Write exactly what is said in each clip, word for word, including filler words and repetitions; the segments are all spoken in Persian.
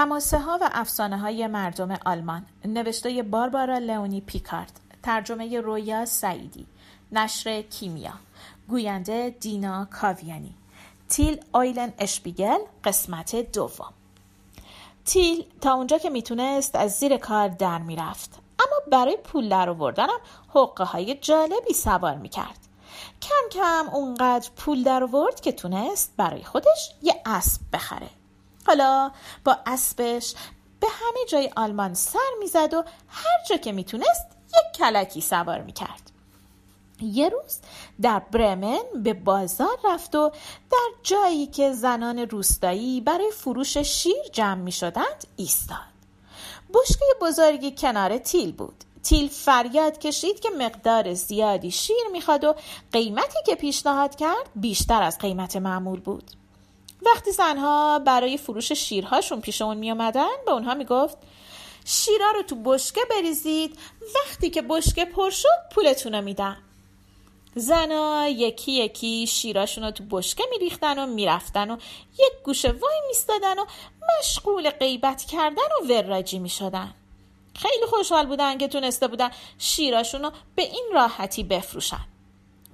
حماسه ها و افسانه های مردم آلمان، نوشته باربارا لئونی پیکارد، ترجمه رویا سعیدی، نشر کیمیا، گوینده دینا کاویانی. تیل اویلن اشپیگل، قسمت دوم. تیل تا اونجا که میتونست از زیر کار در میرفت، اما برای پول در آوردنم حقه های جالبی سوار میکرد. کم کم اونقدر پول در آورد که تونست برای خودش یه اسب بخره. حالا با اسبش به همه جای آلمان سر میزد و هر جا که میتونست یک کلکی سوار میکرد. یه روز در برمن به بازار رفت و در جایی که زنان روستایی برای فروش شیر جمع می شدند ایستاد. بشکه بزرگی کنار تیل بود. تیل فریاد کشید که مقدار زیادی شیر می خواد و قیمتی که پیشنهاد کرد بیشتر از قیمت معمول بود. وقتی زنها برای فروش شیرهاشون پیش اون می آمدن به اونها می گفت شیرها رو تو بشکه بریزید، وقتی که بشکه پر شد پولتون رو می دم. زنا یکی یکی شیراشون رو تو بشکه میریختن و میرفتن و یک گوشه وای میستادن و مشغول غیبت کردن و وراجی میشدن. خیلی خوشحال بودن که تونسته بودن شیراشون رو به این راحتی بفروشن.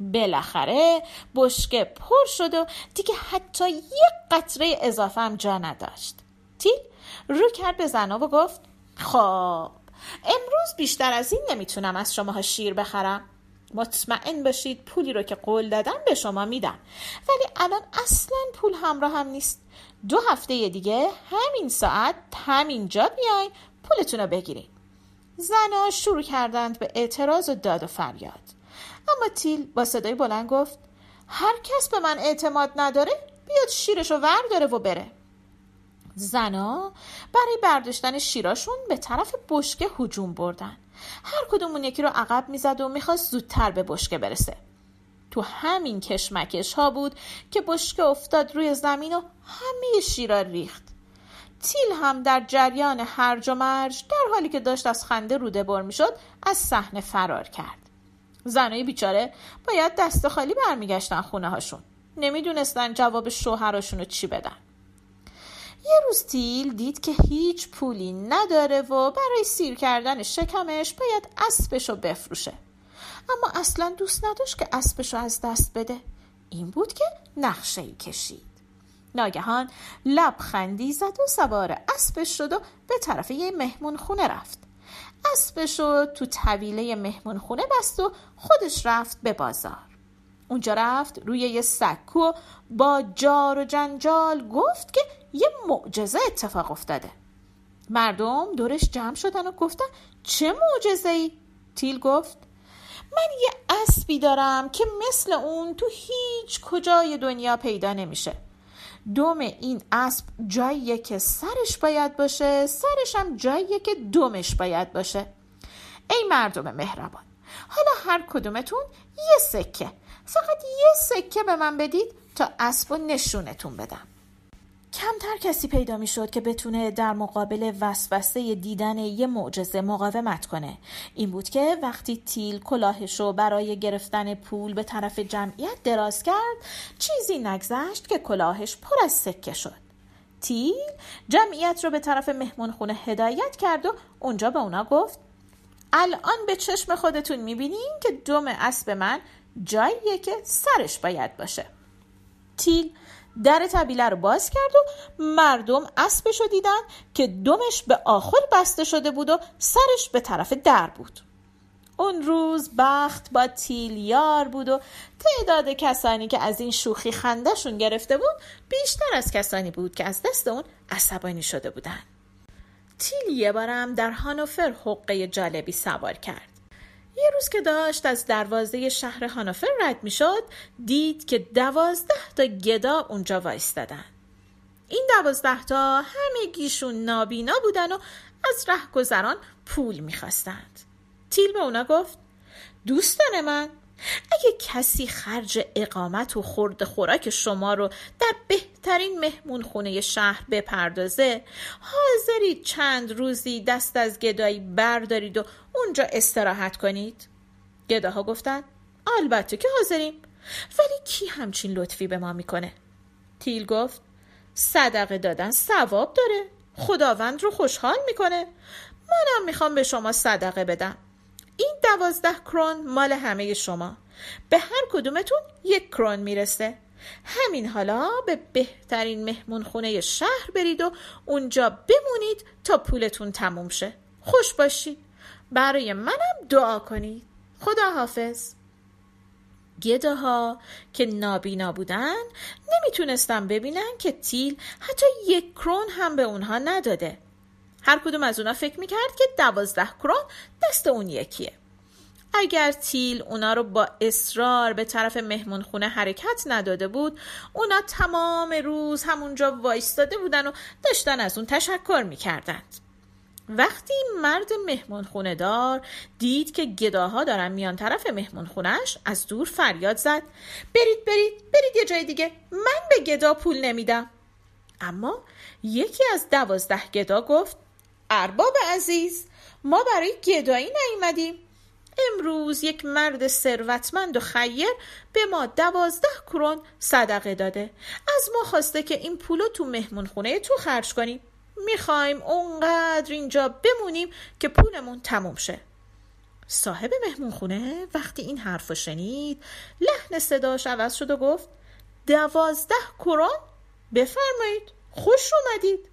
بالاخره بشکه پر شد و دیگه حتی یک قطره اضافه هم جا نداشت. تیل رو کرد به زنا و گفت خب امروز بیشتر از این نمیتونم از شماها شیر بخرم. مطمئن باشید پولی رو که قول دادم به شما میدم، ولی الان اصلا پول همراه هم نیست. دو هفته دیگه همین ساعت همینجا بیاین پولتون رو بگیرید. زنها شروع کردند به اعتراض و داد و فریاد، اما تیل با صدای بلند گفت هر کس به من اعتماد نداره بیاد شیرش رو ورداره و بره. زنها برای برداشتن شیراشون به طرف بشکه هجوم بردن. هر کدوم اون یکی رو عقب میزد و میخواست زودتر به بشکه برسه. تو همین کشمکش ها بود که بشکه افتاد روی زمین و همه شیرا ریخت. تیل هم در جریان هرج و مرج در حالی که داشت از خنده روده بر میشد از صحنه فرار کرد. زنای بیچاره باید دست خالی برمیگشتن خونه هاشون. نمیدونستن جواب شوهراشون رو چی بدن. یه روز تیل دید که هیچ پولی نداره و برای سیر کردن شکمش باید اسبشو بفروشه، اما اصلا دوست نداشت که اسبشو از دست بده. این بود که نقشه‌ای کشید. ناگهان لبخندی زد و سوار اسبش شد و به طرف یه مهمون خونه رفت. اسبشو تو طویله مهمون خونه بست و خودش رفت به بازار. اونجا رفت روی یه سکو و با جار و جنجال گفت که یه معجزه اتفاق افتاده. مردم دورش جمع شدن و گفتن چه معجزه‌ای؟ تیل گفت من یه اسبی دارم که مثل اون تو هیچ کجای دنیا پیدا نمیشه. دم این اسب جاییه که سرش باید باشه، سرش هم جاییه که دمش باید باشه. ای مردم مهربان، حالا هر کدومتون یه سکه، فقط یه سکه به من بدید تا اسب و نشونتون بدم. کمتر کسی پیدا می شد که بتونه در مقابل وسوسه دیدن یه معجزه مقاومت کنه. این بود که وقتی تیل کلاهشو برای گرفتن پول به طرف جمعیت دراز کرد، چیزی نگذشت که کلاهش پر از سکه شد. تیل جمعیت رو به طرف مهمانخونه هدایت کرد و اونجا به اونا گفت الان به چشم خودتون می بینین که دم اسب من جاییه که سرش باید باشه. تیل در طبیله رو باز کرد و مردم اسبش رو دیدن که دمش به آخر بسته شده بود و سرش به طرف در بود. اون روز بخت با تیل یار بود و تعداد کسانی که از این شوخی خندشون گرفته بود بیشتر از کسانی بود که از دست اون عصبانی شده بودن. تیل یه بارم در هانوفر حقه جالبی سوار کرد. یه روز که داشت از دروازه شهر هانوفر رد می شد، دید که دوازده تا گدا اونجا وایستادن. این دوازده تا همه گیشون نابینا بودن و از رهگذران پول می خواستند. تیل به اونا گفت دوستان من، اگه کسی خرج اقامت و خورد خوراک شما رو در بهترین مهمون خونه شهر بپردازه، حاضرید چند روزی دست از گدایی بردارید و اونجا استراحت کنید؟ گداها گفتن البته که حاضریم، ولی کی همچین لطفی به ما میکنه؟ تیل گفت صدقه دادن ثواب داره، خداوند رو خوشحال میکنه. منم میخوام به شما صدقه بدم. این دوازده کرون مال همه شما. به هر کدومتون یک کرون میرسه. همین حالا به بهترین مهمون خونه شهر برید و اونجا بمونید تا پولتون تموم شه. خوش باشید. برای منم دعا کنید. خدا حافظ. گداها که نابینا بودن نمیتونستن ببینن که تیل حتی یک کرون هم به اونها نداده. هر کدوم از اونها فکر میکرد که دوازده کرون دست اون یکیه. اگر تیل اونا رو با اصرار به طرف مهمون خونه حرکت نداده بود، اونا تمام روز همونجا وایستاده بودن و داشتن از اون تشکر میکردند. وقتی مرد مهمون خونه دار دید که گداها دارن میان طرف مهمون خونهش، از دور فریاد زد: برید برید برید یه جای دیگه، من به گدا پول نمیدم. اما یکی از دوازده گدا گفت: ارباب عزیز، ما برای گدایی نیومدیم. امروز یک مرد ثروتمند و خیر به ما دوازده کرون صدقه داده. از ما خواسته که این پولو تو مهمون خونه تو خرج کنیم. میخوایم اونقدر اینجا بمونیم که پولمون تموم شه. صاحب مهمون خونه وقتی این حرفو شنید، لحن صداش عوض شد و گفت: دوازده کرون؟ بفرمایید، خوش اومدید.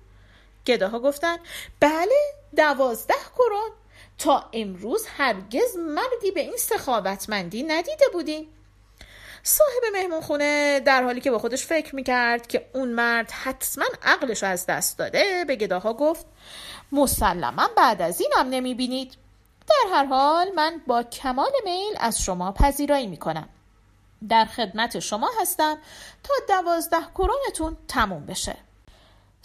گداها گفتن: بله، دوازده کرون. تا امروز هرگز مردی به این سخاوتمندی ندیده بودیم. صاحب مهمون خونه در حالی که با خودش فکر میکرد که اون مرد حتما عقلش از دست داده، به گداها گفت: مسلما بعد از اینم نمیبینید. در هر حال من با کمال میل از شما پذیرایی میکنم. در خدمت شما هستم تا دوازده کرونتون تموم بشه.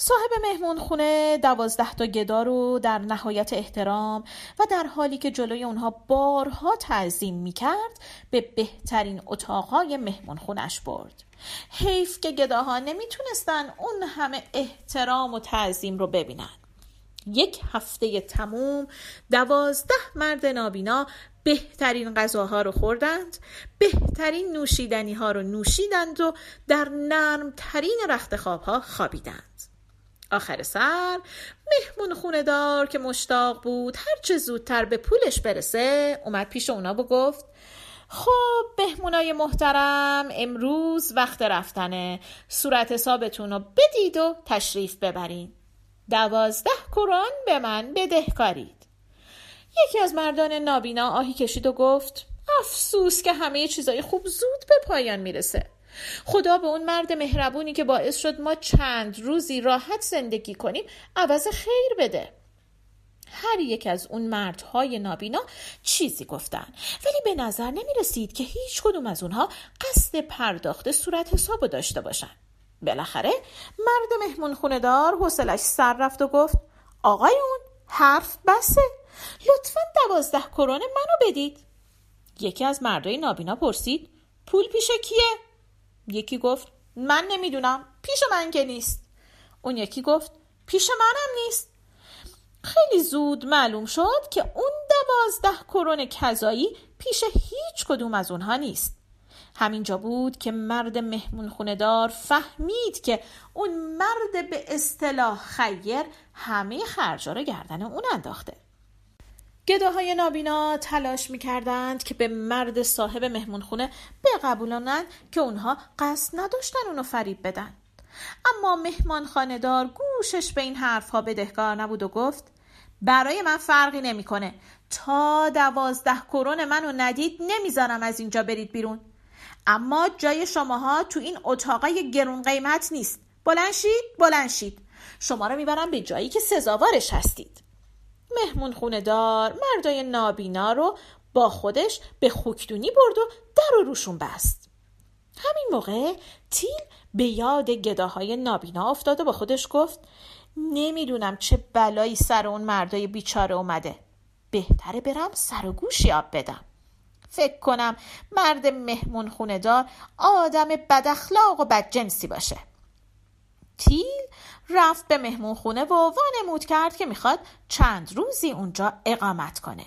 صاحب مهمون خونه دوازده تا گدا رو در نهایت احترام و در حالی که جلوی اونها بارها تعظیم میکرد، به بهترین اتاقهای مهمون خونش برد. حیف که گداها نمیتونستن اون همه احترام و تعظیم رو ببینن. یک هفته تموم دوازده مرد نابینا بهترین غذاها رو خوردند، بهترین نوشیدنی ها رو نوشیدند و در نرمترین رخت خواب ها خوابیدند. آخر سر مهمون خونه دار که مشتاق بود هر چه زودتر به پولش برسه، اومد پیش اونا و گفت: خب مهمونای محترم، امروز وقت رفتنه. صورت حسابتون رو بدید و تشریف ببرین. دوازده کرون به من بدهکارید. یکی از مردان نابینا آهی کشید و گفت: افسوس که همه چیزای خوب زود به پایان میرسه. خدا به اون مرد مهربونی که باعث شد ما چند روزی راحت زندگی کنیم عوض خیر بده. هر یک از اون مردهای نابینا چیزی گفتن، ولی به نظر نمی رسید که هیچ کدوم از اونها قصد پرداخت صورت حسابو داشته باشن. بالاخره مرد مهمون خونه دار حوصله‌اش سر رفت و گفت: آقایون، حرف بسه، لطفاً دوازده کرون منو بدید. یکی از مردهای نابینا پرسید: پول پیش کیه؟ یکی گفت: من نمیدونم، پیش من که نیست. اون یکی گفت: پیش منم نیست. خیلی زود معلوم شد که اون دوازده کرون کذایی پیش هیچ کدوم از اونها نیست. همینجا بود که مرد مهمون خونه دار فهمید که اون مرد به اصطلاح خیر همه خرجا رو گردن اون انداخته. گداهای نابینا تلاش می‌کردند که به مرد صاحب مهمون خونه بقبولانند که اونها قصد نداشتن اونو فریب بدن. اما مهمان خانه دار گوشش به این حرفها بدهکار نبود و گفت: برای من فرقی نمی‌کنه. تا دوازده کرون منو ندید نمیذارم از اینجا برید بیرون. اما جای شماها تو این اتاقای گرون قیمت نیست. بلند شید، بلند شید. شما رو میبرم به جایی که سزاوارش هستید. مهمون خونه دار مردای نابینا رو با خودش به خوکدونی برد و در و روشون بست. همین موقع تیل به یاد گداهای نابینا افتاد و با خودش گفت: نمیدونم چه بلایی سر اون مردای بیچاره اومده. بهتره برم سر و گوشی آب بدم. فکر کنم مرد مهمون خونه دار آدم بد اخلاق و بد جنسی باشه. تیل رفت به مهمون خونه و وانمود کرد که میخواد چند روزی اونجا اقامت کنه.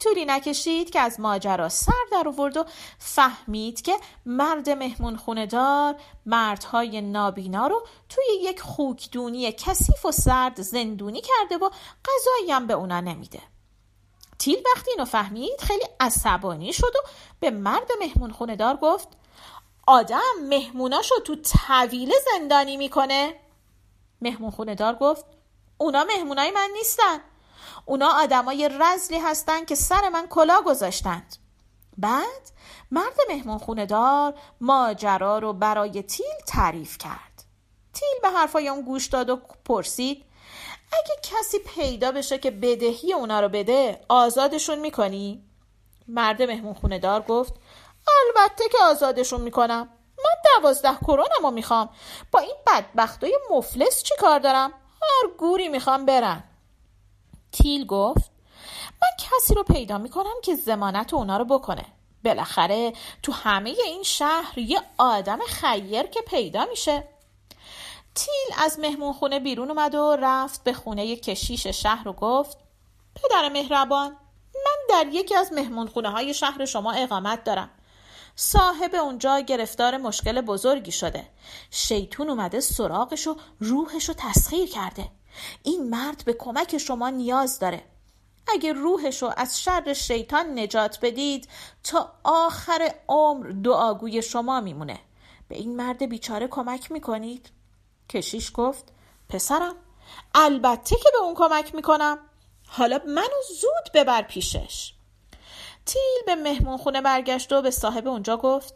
طولی نکشید که از ماجرا سر در آورد و فهمید که مرد مهمون خونه دار مردهای نابینا رو توی یک خوکدونی کثیف و سرد زندونی کرده و غذایی هم به اونا نمیده. تیل وقتی اینو فهمید خیلی عصبانی شد و به مرد مهمون خونه دار گفت: آدم مهموناشو تو طویله زندانی میکنه. مهمون خونه دار گفت: اونا مهمونای من نیستن، اونا آدمای رذلی هستن که سر من کلا گذاشتند. بعد مرد مهمون خونه دار ماجرا رو برای تیل تعریف کرد. تیل به حرفای اون گوش داد و پرسید: اگه کسی پیدا بشه که بدهی اونا رو بده آزادشون میکنی؟ مرد مهمون خونه دار گفت: البته که آزادشون میکنم، من دوازده کرونمو میخوام، با این بدبختای مفلس چی کار دارم، هر گوری میخوام برن. تیل گفت: من کسی رو پیدا میکنم که ضمانت اونا رو بکنه، بالاخره تو همه این شهر یه آدم خیر که پیدا میشه. تیل از مهمون خونه بیرون اومد و رفت به خونه کشیش شهر و گفت: پدر مهربان، من در یکی از مهمون خونه های شهر شما اقامت دارم، صاحب اونجا گرفتار مشکل بزرگی شده، شیطون اومده سراغش و روحش رو تسخیر کرده، این مرد به کمک شما نیاز داره، اگه روحش رو از شر شیطان نجات بدید تا آخر عمر دعاگوی شما میمونه، به این مرد بیچاره کمک میکنید؟ کشیش گفت: پسرم، البته که به اون کمک میکنم، حالا منو زود ببر پیشش. تیل به مهمون خونه برگشت و به صاحب اونجا گفت: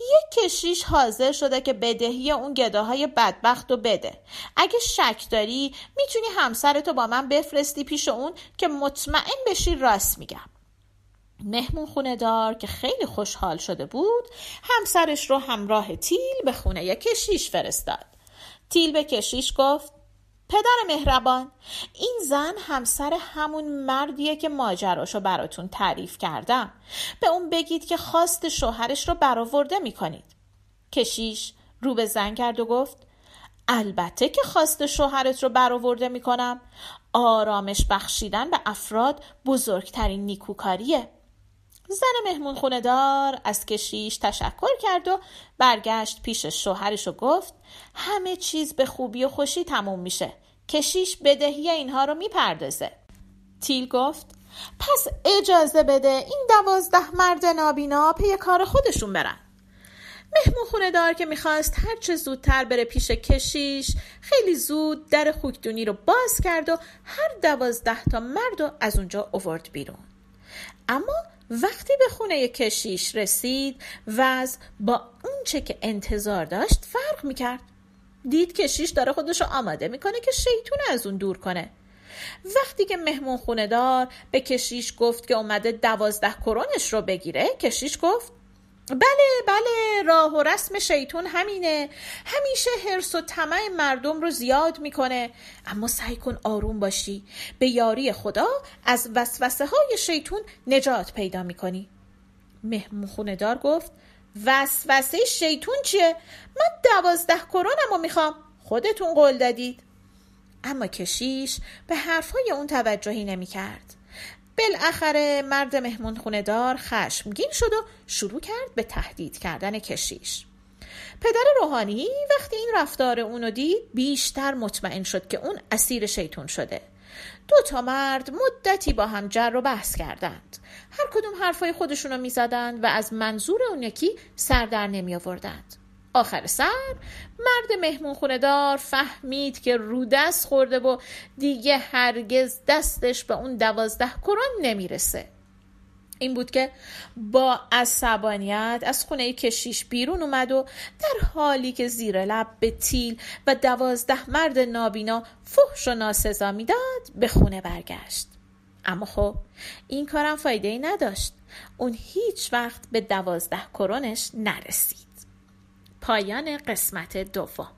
یک کشیش حاضر شده که بدهی اون گداهای بدبخت رو بده، اگه شک داری میتونی همسرتو با من بفرستی پیش اون که مطمئن بشی راست میگم. مهمون خونه دار که خیلی خوشحال شده بود همسرش رو همراه تیل به خونه یک کشیش فرستاد. تیل به کشیش گفت: پدر مهربان، این زن همسر همون مردیه که ماجراشو براتون تعریف کردم، به اون بگید که خواست شوهرش رو برآورده میکنید. کشیش رو به زن کرد و گفت: البته که خواست شوهرت رو برآورده میکنم، آرامش بخشیدن به افراد بزرگترین نیکوکاریه. زن مهمون خونه دار از کشیش تشکر کرد و برگشت پیش شوهرش و گفت: همه چیز به خوبی و خوشی تموم میشه، کشیش بدهی اینها رو میپردازه. تیل گفت: پس اجازه بده این دوازده مرد نابینا پی کار خودشون برن. مهمون خونه دار که میخواست هرچه زودتر بره پیش کشیش، خیلی زود در خوکدونی رو باز کرد و هر دوازده تا مرد رو از اونجا آورد بیرون. اما وقتی به خونه کشیش رسید، وضع با اون چه که انتظار داشت فرق میکرد. دید کشیش داره خودشو آماده میکنه که شیطون از اون دور کنه. وقتی که مهمون خونه دار به کشیش گفت که اومده دوازده کرونش رو بگیره، کشیش گفت: بله بله، راه و رسم شیطون همینه، همیشه حرص و طمع مردم رو زیاد میکنه، اما سعی کن آروم باشی، به یاری خدا از وسوسه های شیطون نجات پیدا میکنی. مهمون خونه دار گفت: وسوسه شیطون چیه؟ من دوازده کرونم رو میخوام، خودتون قول دادید. اما کشیش به حرفهای اون توجهی نمیکرد. بالاخره مرد مهمون خونه دار خشمگین شد و شروع کرد به تهدید کردن کشیش. پدر روحانی وقتی این رفتار اونو دید بیشتر مطمئن شد که اون اسیر شیطون شده. دو تا مرد مدتی با هم جر و بحث کردند، هر کدوم حرفای خودشونو می زدند و از منظور اون یکی سر در نمی آوردند. آخر سر مرد مهمون خونه دار فهمید که رو دست خورده و دیگه هرگز دستش به اون دوازده کرون نمیرسه. این بود که با عصبانیت از خونه کشیش بیرون اومد و در حالی که زیر لب به تیل و دوازده مرد نابینا فحش و ناسزا میداد به خونه برگشت. اما خب این کارم فایده ای نداشت، اون هیچ وقت به دوازده کرونش نرسید. پایان قسمت دوم.